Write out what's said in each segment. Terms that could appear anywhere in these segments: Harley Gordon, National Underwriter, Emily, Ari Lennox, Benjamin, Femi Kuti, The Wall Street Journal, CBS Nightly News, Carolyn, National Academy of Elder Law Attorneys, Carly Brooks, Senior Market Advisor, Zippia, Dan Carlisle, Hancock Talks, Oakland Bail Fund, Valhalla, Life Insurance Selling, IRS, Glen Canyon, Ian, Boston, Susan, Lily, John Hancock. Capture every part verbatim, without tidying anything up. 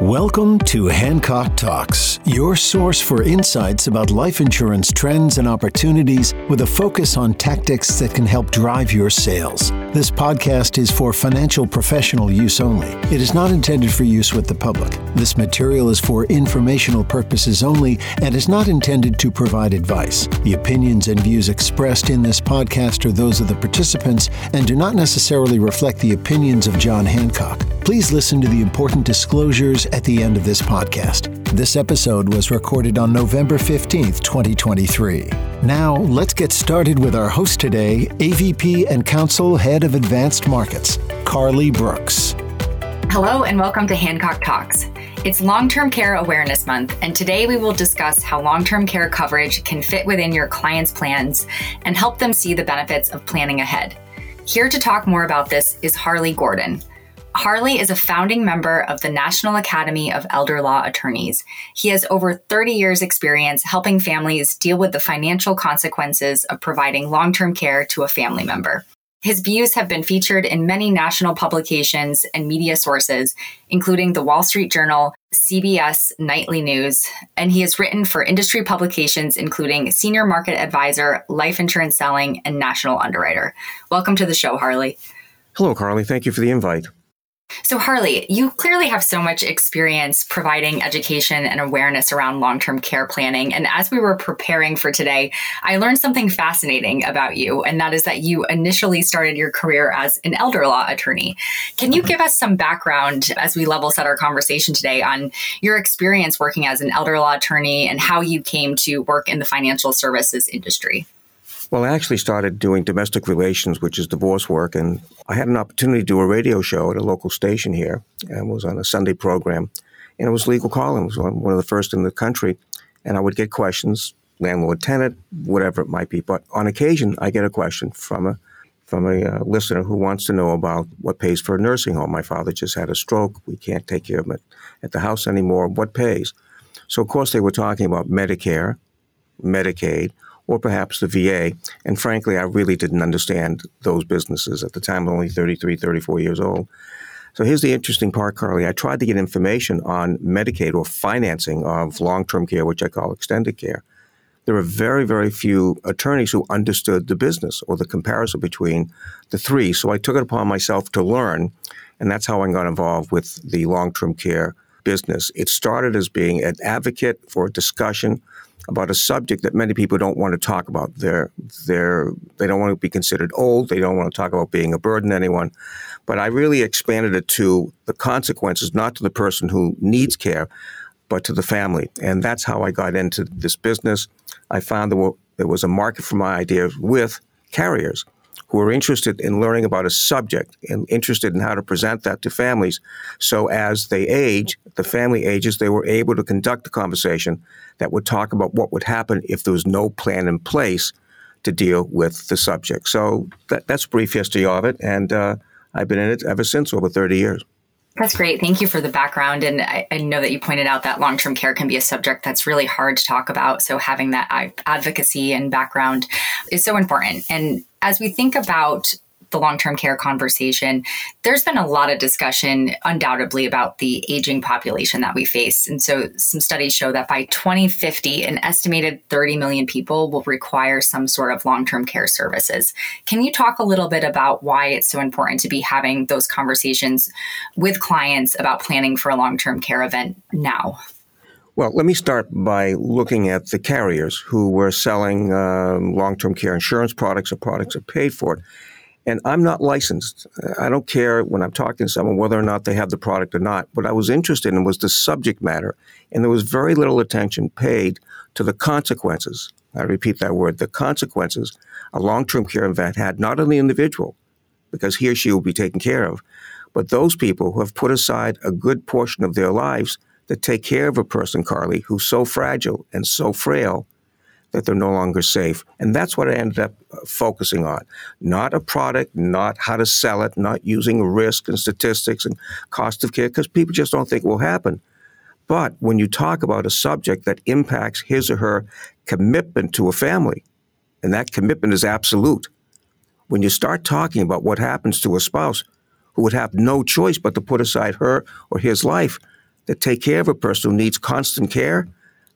Welcome to Hancock Talks, your source for insights about life insurance trends and opportunities with a focus on tactics that can help drive your sales. This podcast is for financial professional use only. It is not intended for use with the public. This material is for informational purposes only and is not intended to provide advice. The opinions and views expressed in this podcast are those of the participants and do not necessarily reflect the opinions of John Hancock. Please listen to the important disclosures at the end of this podcast. This episode was recorded on November fifteenth, twenty twenty-three. Now, let's get started with our host today, A V P and Counsel Head of Advanced Markets, Carly Brooks. Hello, and welcome to Hancock Talks. It's Long-Term Care Awareness Month, and today we will discuss how long-term care coverage can fit within your clients' plans and help them see the benefits of planning ahead. Here to talk more about this is Harley Gordon. Harley is a founding member of the National Academy of Elder Law Attorneys. He has over thirty years' experience helping families deal with the financial consequences of providing long-term care to a family member. His views have been featured in many national publications and media sources, including The Wall Street Journal, C B S Nightly News, and he has written for industry publications including Senior Market Advisor, Life Insurance Selling, and National Underwriter. Welcome to the show, Harley. Hello, Carly. Thank you for the invite. So Harley, you clearly have so much experience providing education and awareness around long-term care planning. And as we were preparing for today, I learned something fascinating about you, and that is that you initially started your career as an elder law attorney. Can you give us some background as we level set our conversation today on your experience working as an elder law attorney and how you came to work in the financial services industry? Well, I actually started doing domestic relations, which is divorce work, and I had an opportunity to do a radio show at a local station here, and was on a Sunday program, and it was legal calling. It was one of the first in the country, and I would get questions, landlord-tenant, whatever it might be, but on occasion, I get a question from a from a uh, listener who wants to know about what pays for a nursing home. My father just had a stroke. We can't take care of him at, at the house anymore. What pays? So, of course, they were talking about Medicare, Medicaid, or perhaps the V A. And frankly, I really didn't understand those businesses. At the time, I'm only thirty-three, thirty-four years old. So here's the interesting part, Carly. I tried to get information on Medicaid or financing of long-term care, which I call extended care. There are very, very few attorneys who understood the business or the comparison between the three. So I took it upon myself to learn, and that's how I got involved with the long-term care business. It started as being an advocate for a discussion about a subject that many people don't want to talk about. They're, they're, they don't want to be considered old. They don't want to talk about being a burden to anyone. But I really expanded it to the consequences, not to the person who needs care, but to the family. And that's how I got into this business. I found that there was a market for my ideas with carriers who were interested in learning about a subject and interested in how to present that to families. So as they age, the family ages, they were able to conduct a conversation that would talk about what would happen if there was no plan in place to deal with the subject. So that, that's a brief history of it, and uh, I've been in it ever since, over thirty years. That's great. Thank you for the background. And I, I know that you pointed out that long-term care can be a subject that's really hard to talk about. So having that advocacy and background is so important. And as we think about the long-term care conversation, there's been a lot of discussion undoubtedly about the aging population that we face. And so some studies show that by twenty fifty, an estimated thirty million people will require some sort of long-term care services. Can you talk a little bit about why it's so important to be having those conversations with clients about planning for a long-term care event now? Well, let me start by looking at the carriers who were selling um, long-term care insurance products or products that paid for it. And I'm not licensed. I don't care when I'm talking to someone whether or not they have the product or not. What I was interested in was the subject matter, and there was very little attention paid to the consequences. I repeat that word, the consequences a long-term care event had, not on the individual, because he or she will be taken care of, but those people who have put aside a good portion of their lives to take care of a person, Carly, who's so fragile and so frail that they're no longer safe. And that's what I ended up focusing on. Not a product, not how to sell it, not using risk and statistics and cost of care, because people just don't think it will happen. But when you talk about a subject that impacts his or her commitment to a family, and that commitment is absolute, when you start talking about what happens to a spouse who would have no choice but to put aside her or his life, that take care of a person who needs constant care,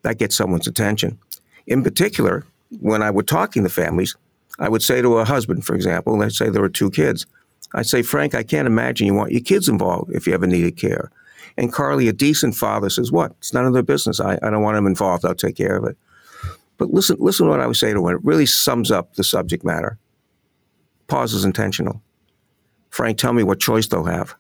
that gets someone's attention. In particular, when I were talking to families, I would say to a husband, for example, let's say there are two kids. I'd say, Frank, I can't imagine you want your kids involved if you ever needed care. And Carly, a decent father, says, what? It's none of their business. I, I don't want them involved. I'll take care of it. But listen, listen to what I would say to one. It really sums up the subject matter. Pause is intentional. Frank, tell me what choice they'll have.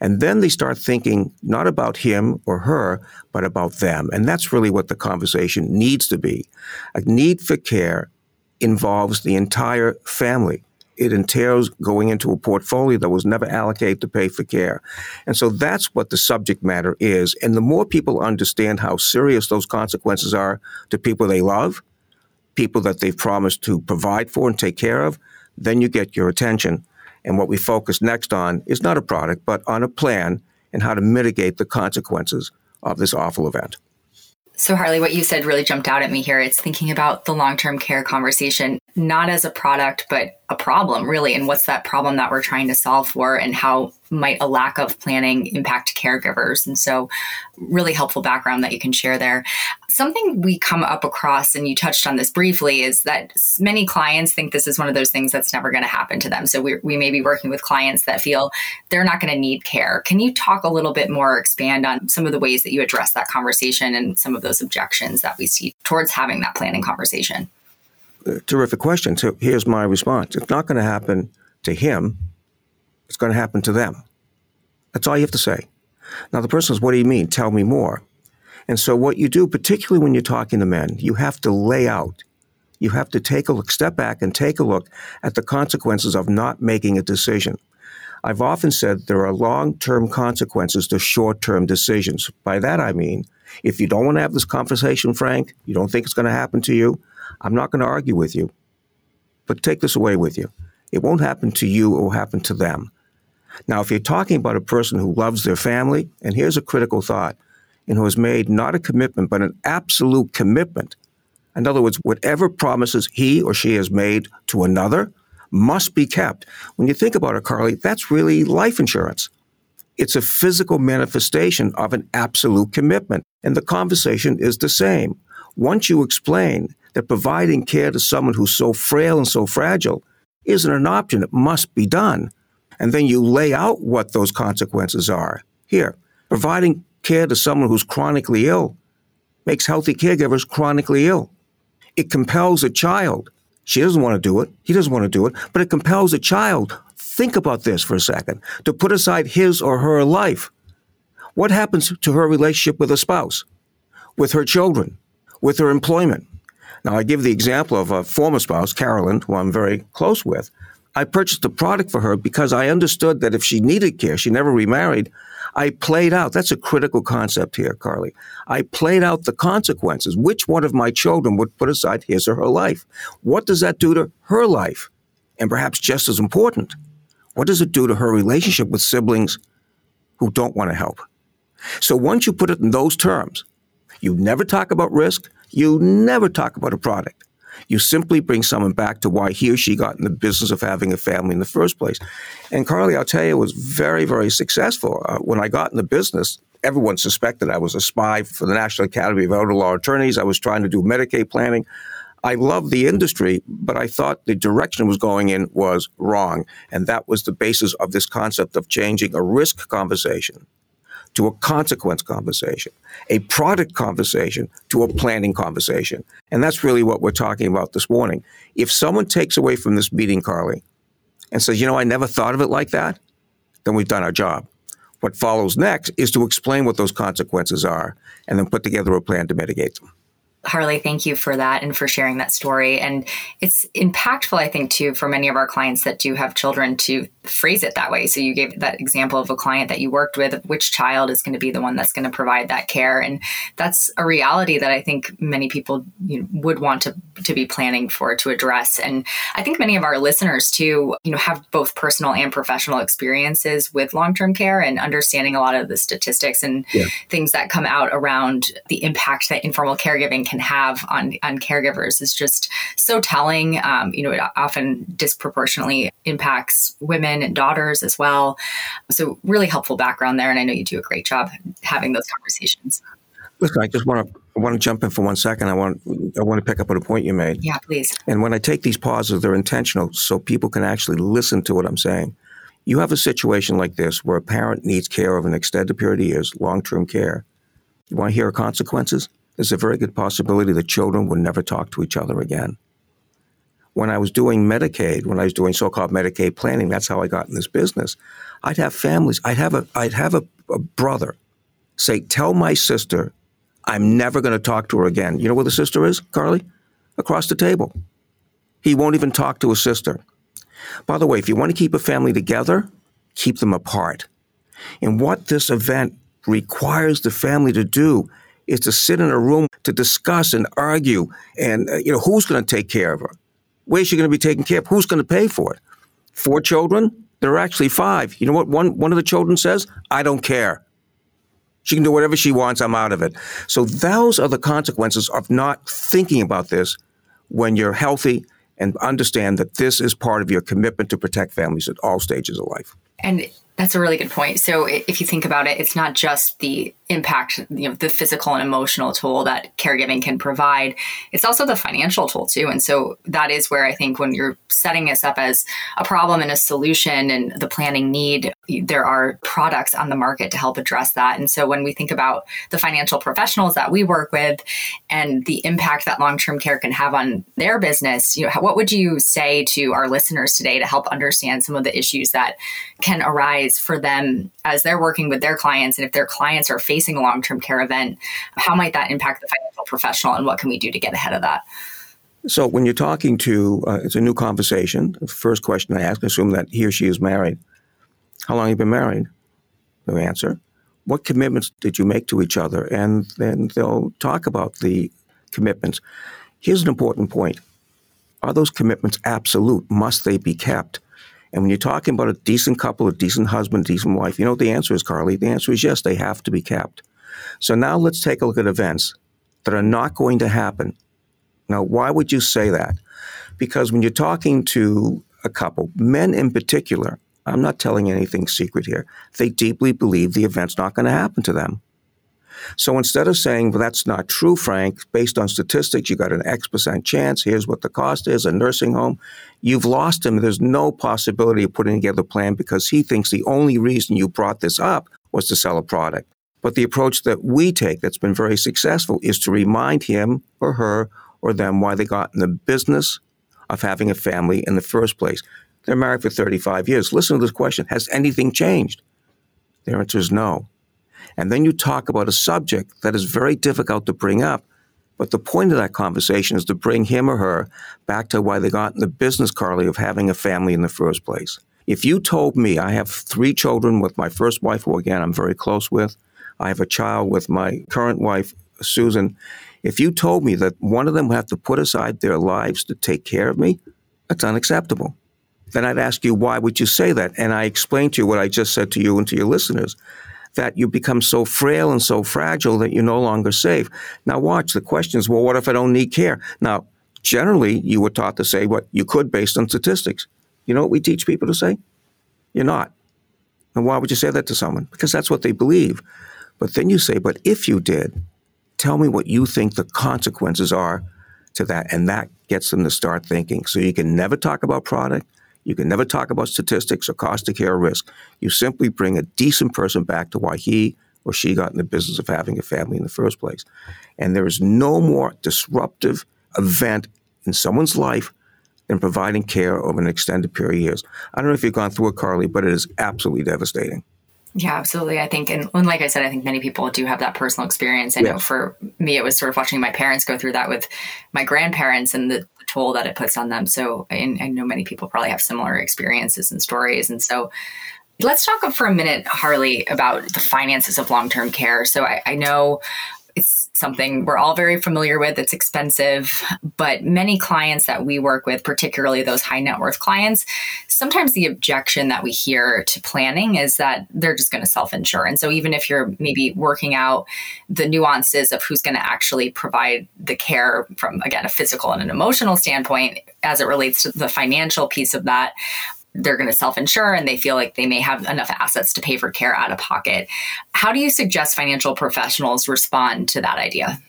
And then they start thinking not about him or her, but about them. And that's really what the conversation needs to be. A need for care involves the entire family. It entails going into a portfolio that was never allocated to pay for care. And so that's what the subject matter is. And the more people understand how serious those consequences are to people they love, people that they've promised to provide for and take care of, then you get your attention. And what we focus next on is not a product, but on a plan and how to mitigate the consequences of this awful event. So Harley, what you said really jumped out at me here. It's thinking about the long-term care conversation, not as a product, but a problem really. And what's that problem that we're trying to solve for and how might a lack of planning impact caregivers? And so really helpful background that you can share there. Something we come up across, and you touched on this briefly, is that many clients think this is one of those things that's never going to happen to them. So we, we may be working with clients that feel they're not going to need care. Can you talk a little bit more, expand on some of the ways that you address that conversation and some of those objections that we see towards having that planning conversation? A terrific question. So here's my response. It's not going to happen to him. It's going to happen to them. That's all you have to say. Now, the person says, what do you mean? Tell me more. And so what you do, particularly when you're talking to men, you have to lay out. You have to take a look, step back and take a look at the consequences of not making a decision. I've often said there are long-term consequences to short-term decisions. By that, I mean, if you don't want to have this conversation, Frank, you don't think it's going to happen to you, I'm not going to argue with you, but take this away with you. It won't happen to you, it will happen to them. Now, if you're talking about a person who loves their family, and here's a critical thought, and who has made not a commitment, but an absolute commitment. In other words, whatever promises he or she has made to another must be kept. When you think about it, Carly, that's really life insurance. It's a physical manifestation of an absolute commitment. And the conversation is the same. Once you explain that providing care to someone who's so frail and so fragile isn't an option, it must be done. And then you lay out what those consequences are. Here, providing care to someone who's chronically ill makes healthy caregivers chronically ill. It compels a child. She doesn't want to do it. He doesn't want to do it. But it compels a child, think about this for a second, to put aside his or her life. What happens to her relationship with a spouse, with her children, with her employment? Now, I give the example of a former spouse, Carolyn, who I'm very close with. I purchased a product for her because I understood that if she needed care, she never remarried. I played out. That's a critical concept here, Carly. I played out the consequences. Which one of my children would put aside his or her life? What does that do to her life? And perhaps just as important, what does it do to her relationship with siblings who don't want to help? So once you put it in those terms, you never talk about risk. You never talk about a product. You simply bring someone back to why he or she got in the business of having a family in the first place. And Carly, I'll tell you, was very, very successful. Uh, when I got in the business, everyone suspected I was a spy for the National Academy of Elder Law Attorneys. I was trying to do Medicaid planning. I loved the industry, but I thought the direction it was going in was wrong. And that was the basis of this concept of changing a risk conversation to a consequence conversation, a product conversation, to a planning conversation. And that's really what we're talking about this morning. If someone takes away from this meeting, Carly, and says, you know, I never thought of it like that, then we've done our job. What follows next is to explain what those consequences are and then put together a plan to mitigate them. Harley, thank you for that and for sharing that story. And it's impactful, I think, too, for many of our clients that do have children to phrase it that way. So you gave that example of a client that you worked with, which child is going to be the one that's going to provide that care. And that's a reality that I think many people, you know, would want to, to be planning for, to address. And I think many of our listeners, too, you know, have both personal and professional experiences with long-term care and understanding a lot of the statistics and yeah. things that come out around the impact that informal caregiving can can have on, on caregivers is just so telling. Um, you know, it often disproportionately impacts women and daughters as well. So really helpful background there. And I know you do a great job having those conversations. Listen, I just want to I want to jump in for one second. I want I want to pick up on a point you made. Yeah, please. And when I take these pauses, they're intentional so people can actually listen to what I'm saying. You have a situation like this where a parent needs care over an extended period of years, long-term care. You want to hear consequences? There's a very good possibility that children will never talk to each other again. When I was doing Medicaid, when I was doing so-called Medicaid planning, that's how I got in this business. I'd have families. I'd have a, I'd have a, a brother say, tell my sister I'm never going to talk to her again. You know where the sister is, Carly? Across the table. He won't even talk to his sister. By the way, if you want to keep a family together, keep them apart. And what this event requires the family to do is to sit in a room to discuss and argue and, uh, you know, who's going to take care of her? Where's she going to be taken care of? Who's going to pay for it? Four children? There are actually five. You know what? One, one of the children says, I don't care. She can do whatever she wants. I'm out of it. So those are the consequences of not thinking about this when you're healthy and understand that this is part of your commitment to protect families at all stages of life. And that's a really good point. So if you think about it, it's not just the impact, you know, the physical and emotional toll that caregiving can provide. It's also the financial toll too. And so that is where I think when you're setting this up as a problem and a solution and the planning need, there are products on the market to help address that. And so when we think about the financial professionals that we work with and the impact that long-term care can have on their business, you know, what would you say to our listeners today to help understand some of the issues that can arise for them as they're working with their clients? And if their clients are facing a long-term care event, how might that impact the financial professional and what can we do to get ahead of that? So when you're talking to, uh, it's a new conversation. The first question I ask, assume that he or she is married. How long have you been married? No answer. What commitments did you make to each other? And then they'll talk about the commitments. Here's an important point. Are those commitments absolute? Must they be kept? And when you're talking about a decent couple, a decent husband, decent wife, you know what the answer is, Carly? The answer is yes, they have to be kept. So now let's take a look at events that are not going to happen. Now, why would you say that? Because when you're talking to a couple, men in particular, I'm not telling anything secret here, they deeply believe the event's not going to happen to them. So instead of saying, well, that's not true, Frank, based on statistics, you got an X percent chance, here's what the cost is, a nursing home, you've lost him. There's no possibility of putting together a plan because he thinks the only reason you brought this up was to sell a product. But the approach that we take that's been very successful is to remind him or her or them why they got in the business of having a family in the first place. They're married for thirty-five years. Listen to this question. Has anything changed? Their answer is no. And then you talk about a subject that is very difficult to bring up. But the point of that conversation is to bring him or her back to why they got in the business, Carly, of having a family in the first place. If you told me I have three children with my first wife, who again I'm very close with, I have a child with my current wife, Susan. If you told me that one of them would have to put aside their lives to take care of me, that's unacceptable. Then I'd ask you, why would you say that? And I explained to you what I just said to you and to your listeners, that you become so frail and so fragile that you're no longer safe. Now watch, the question is, well, what if I don't need care? Now, generally, you were taught to say what you could based on statistics. You know what we teach people to say? You're not. And why would you say that to someone? Because that's what they believe. But then you say, but if you did, tell me what you think the consequences are to that. And that gets them to start thinking. So you can never talk about product. You can never talk about statistics or cost of care or risk. You simply bring a decent person back to why he or she got in the business of having a family in the first place. And there is no more disruptive event in someone's life than providing care over an extended period of years. I don't know if you've gone through it, Carly, but it is absolutely devastating. Yeah, absolutely. I think, and like I said, I think many people do have that personal experience. I yeah. know for me, it was sort of watching my parents go through that with my grandparents and the toll that it puts on them. So I, I know many people probably have similar experiences and stories. And so let's talk for a minute, Harley, about the finances of long-term care. So I, I know it's something we're all very familiar with. It's expensive, but many clients that we work with, particularly those high net worth clients, sometimes the objection that we hear to planning is that they're just going to self-insure. And so even if you're maybe working out the nuances of who's going to actually provide the care from, again, a physical and an emotional standpoint, as it relates to the financial piece of that, they're going to self-insure and they feel like they may have enough assets to pay for care out of pocket. How do you suggest financial professionals respond to that idea?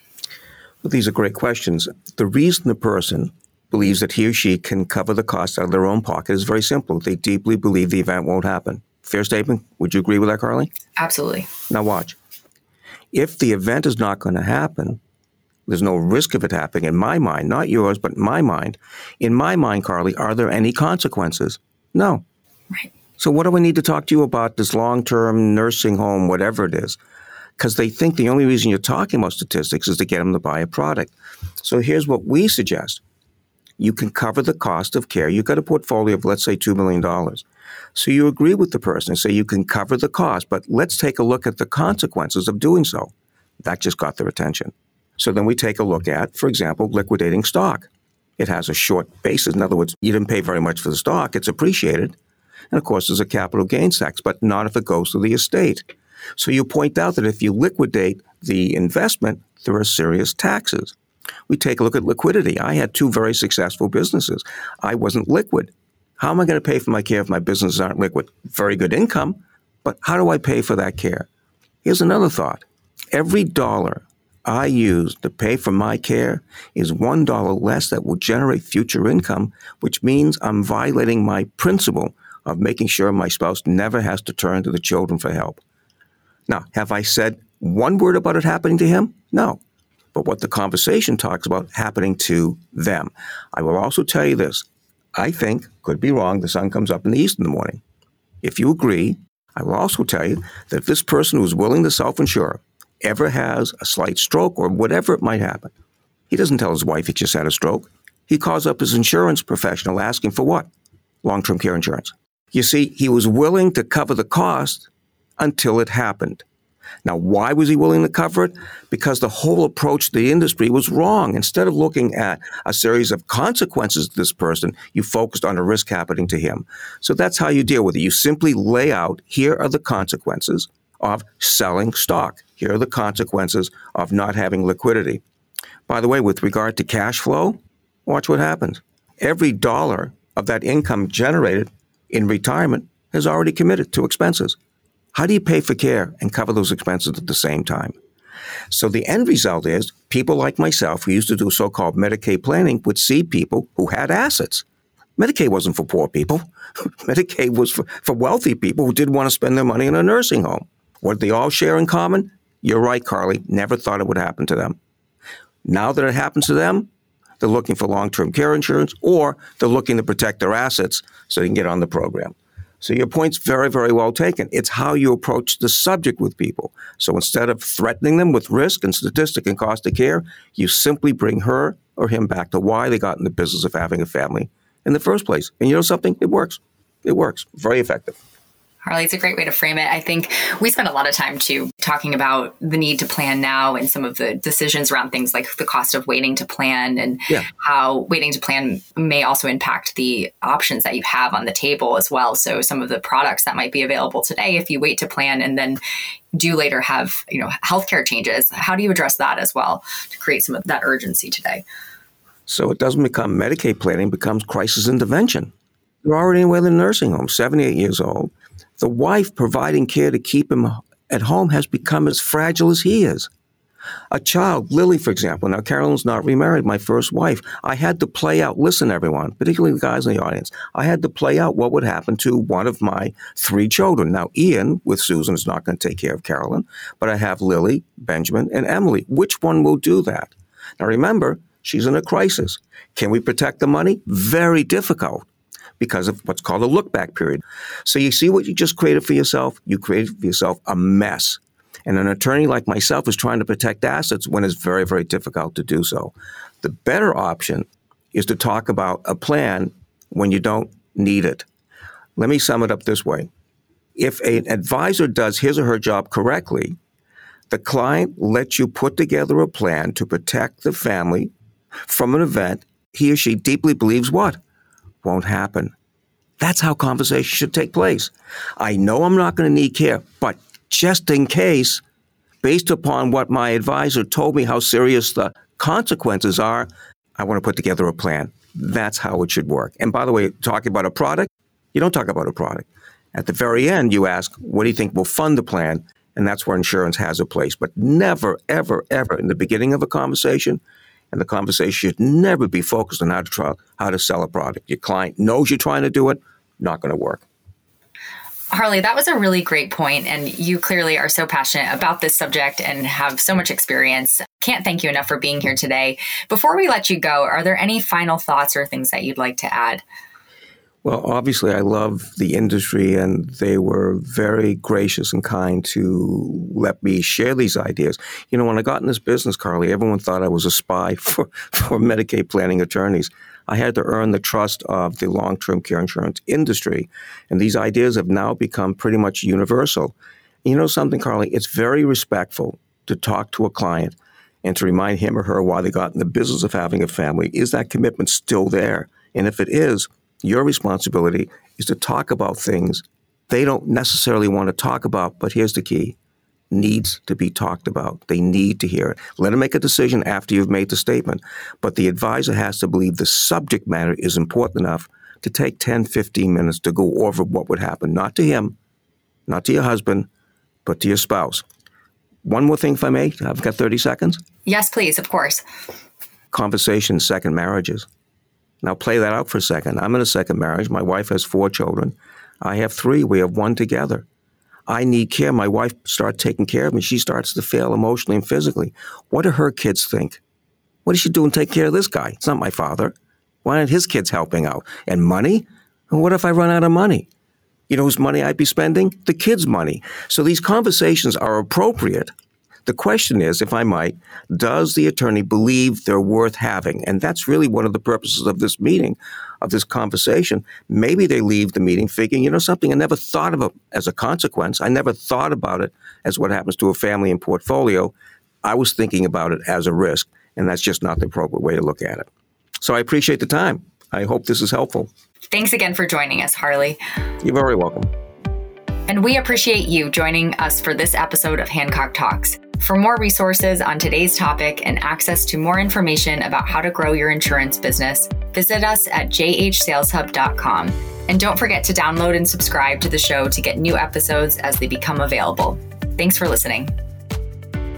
Well, these are great questions. The reason a person believes that he or she can cover the cost out of their own pocket is very simple. They deeply believe the event won't happen. Fair statement? Would you agree with that, Carly? Absolutely. Now watch. If the event is not going to happen, there's no risk of it happening in my mind, not yours, but my mind. In my mind, Carly, are there any consequences? No. Right. So what do I need to talk to you about this long-term nursing home, whatever it is? Because they think the only reason you're talking about statistics is to get them to buy a product. So here's what we suggest. You can cover the cost of care. You've got a portfolio of, let's say, two million dollars. So you agree with the person and say you can cover the cost, but let's take a look at the consequences of doing so. That just got their attention. So then we take a look at, for example, liquidating stock. It has a short basis. In other words, you didn't pay very much for the stock. It's appreciated. And of course, there's a capital gains tax, but not if it goes to the estate. So you point out that if you liquidate the investment, there are serious taxes. We take a look at liquidity. I had two very successful businesses. I wasn't liquid. How am I going to pay for my care if my businesses aren't liquid? Very good income, but how do I pay for that care? Here's another thought. Every dollar I use to pay for my care is one dollar less that will generate future income, which means I'm violating my principle of making sure my spouse never has to turn to the children for help. Now, have I said one word about it happening to him? No. But what the conversation talks about happening to them. I will also tell you this. I think, could be wrong, the sun comes up in the east in the morning. If you agree, I will also tell you that if this person who's willing to self-insure ever has a slight stroke or whatever it might happen, he doesn't tell his wife he just had a stroke. He calls up his insurance professional asking for what? Long-term care insurance. You see, he was willing to cover the cost until it happened. Now, why was he willing to cover it? Because the whole approach to the industry was wrong. Instead of looking at a series of consequences to this person, you focused on a risk happening to him. So that's how you deal with it. You simply lay out, here are the consequences of selling stock. Here are the consequences of not having liquidity. By the way, with regard to cash flow, watch what happens. Every dollar of that income generated in retirement is already committed to expenses. How do you pay for care and cover those expenses at the same time? So the end result is people like myself who used to do so-called Medicaid planning would see people who had assets. Medicaid wasn't for poor people. Medicaid was for, for wealthy people who didn't want to spend their money in a nursing home. What they all share in common? You're right, Carly. Never thought it would happen to them. Now that it happens to them, they're looking for long-term care insurance or they're looking to protect their assets so they can get on the program. So your point's very, very well taken. It's how you approach the subject with people. So instead of threatening them with risk and statistic and cost of care, you simply bring her or him back to why they got in the business of having a family in the first place. And you know something? It works. It works. Very effective. Harley, it's a great way to frame it. I think we spent a lot of time, too, talking about the need to plan now and some of the decisions around things like the cost of waiting to plan and yeah. how waiting to plan may also impact the options that you have on the table as well. So some of the products that might be available today, if you wait to plan and then do later have, you know, healthcare changes, how do you address that as well to create some of that urgency today? So it doesn't become Medicaid planning, it becomes crisis intervention. They're already in the nursing home, seventy-eight years old. The wife providing care to keep him at home has become as fragile as he is. A child, Lily, for example. Now, Carolyn's not remarried, my first wife. I had to play out, listen, everyone, particularly the guys in the audience. I had to play out what would happen to one of my three children. Now, Ian, with Susan, is not going to take care of Carolyn, but I have Lily, Benjamin, and Emily. Which one will do that? Now, remember, she's in a crisis. Can we protect the money? Very difficult because of what's called a look-back period. So you see what you just created for yourself? You created for yourself a mess. And an attorney like myself is trying to protect assets when it's very, very difficult to do so. The better option is to talk about a plan when you don't need it. Let me sum it up this way. If an advisor does his or her job correctly, the client lets you put together a plan to protect the family from an event he or she deeply believes what? Won't happen. That's how conversations should take place. I know I'm not going to need care, but just in case, based upon what my advisor told me how serious the consequences are, I want to put together a plan. That's how it should work. And by the way, talking about a product, you don't talk about a product. At the very end, you ask, what do you think will fund the plan? And that's where insurance has a place. But never, ever, ever in the beginning of a conversation, and the conversation should never be focused on how to try, how to sell a product. Your client knows you're trying to do it, not going to work. Harley, that was a really great point, and you clearly are so passionate about this subject and have so much experience. Can't thank you enough for being here today. Before we let you go, are there any final thoughts or things that you'd like to add? Well, obviously, I love the industry, and they were very gracious and kind to let me share these ideas. You know, when I got in this business, Carly, everyone thought I was a spy for, for Medicaid planning attorneys. I had to earn the trust of the long-term care insurance industry, and these ideas have now become pretty much universal. You know something, Carly? It's very respectful to talk to a client and to remind him or her why they got in the business of having a family. Is that commitment still there? And if it is, your responsibility is to talk about things they don't necessarily want to talk about, but here's the key, needs to be talked about. They need to hear it. Let them make a decision after you've made the statement. But the advisor has to believe the subject matter is important enough to take ten, fifteen minutes to go over what would happen, not to him, not to your husband, but to your spouse. One more thing, if I may, I've got thirty seconds. Yes, please, of course. Conversation, second marriages. Now play that out for a second. I'm in a second marriage. My wife has four children. I have three. We have one together. I need care. My wife starts taking care of me. She starts to fail emotionally and physically. What do her kids think? What is she doing taking care of this guy? It's not my father. Why aren't his kids helping out? And money? And what if I run out of money? You know whose money I'd be spending? The kids' money. So these conversations are appropriate. The question is, if I might, does the attorney believe they're worth having? And that's really one of the purposes of this meeting, of this conversation. Maybe they leave the meeting thinking, you know, something I never thought of as a consequence. I never thought about it as what happens to a family and portfolio. I was thinking about it as a risk, and that's just not the appropriate way to look at it. So I appreciate the time. I hope this is helpful. Thanks again for joining us, Harley. You're very welcome. And we appreciate you joining us for this episode of Hancock Talks. For more resources on today's topic and access to more information about how to grow your insurance business, visit us at j h sales hub dot com. And don't forget to download and subscribe to the show to get new episodes as they become available. Thanks for listening.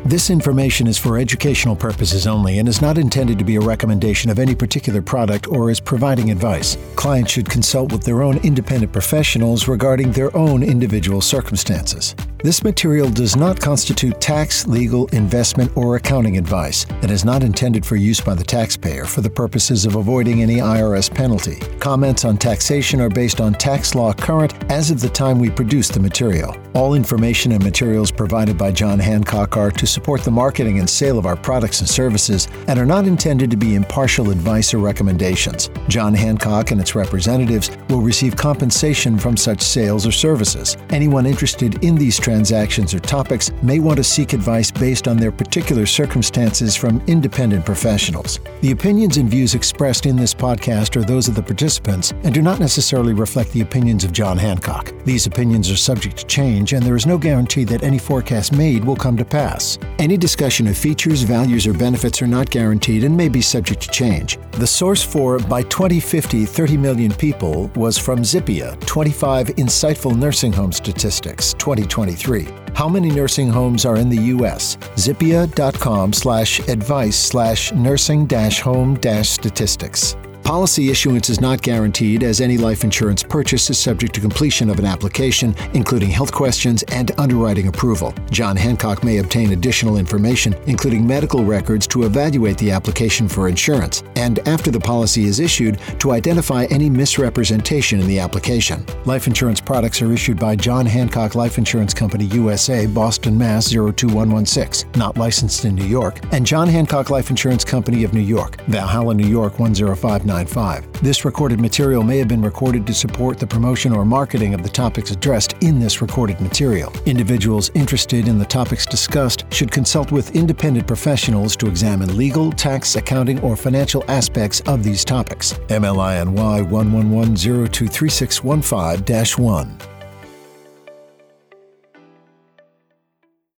This information is for educational purposes only and is not intended to be a recommendation of any particular product or is providing advice. Clients should consult with their own independent professionals regarding their own individual circumstances. This material does not constitute tax, legal, investment, or accounting advice and is not intended for use by the taxpayer for the purposes of avoiding any I R S penalty. Comments on taxation are based on tax law current as of the time we produce the material. All information and materials provided by John Hancock are to support the marketing and sale of our products and services and are not intended to be impartial advice or recommendations. John Hancock and its representatives will receive compensation from such sales or services. Anyone interested in these transactions or topics may want to seek advice based on their particular circumstances from independent professionals. The opinions and views expressed in this podcast are those of the participants and do not necessarily reflect the opinions of John Hancock. These opinions are subject to change, and there is no guarantee that any forecast made will come to pass. Any discussion of features, values, or benefits are not guaranteed and may be subject to change. The source for By twenty fifty, thirty million People was from Zippia, twenty-five Insightful Nursing Home Statistics, twenty twenty-three. How many nursing homes are in the U S? Zippia.com slash advice slash nursing dash home dash statistics. Policy issuance is not guaranteed, as any life insurance purchase is subject to completion of an application, including health questions and underwriting approval. John Hancock may obtain additional information, including medical records, to evaluate the application for insurance, and after the policy is issued, to identify any misrepresentation in the application. Life insurance products are issued by John Hancock Life Insurance Company, U S A, Boston, Mass. zero two one one six, not licensed in New York, and John Hancock Life Insurance Company of New York, Valhalla, New York, one zero five nine. one eight hundred, two nine five. This recorded material may have been recorded to support the promotion or marketing of the topics addressed in this recorded material. Individuals interested in the topics discussed should consult with independent professionals to examine legal, tax, accounting, or financial aspects of these topics. M L I N Y one one one zero two three six one five dash one.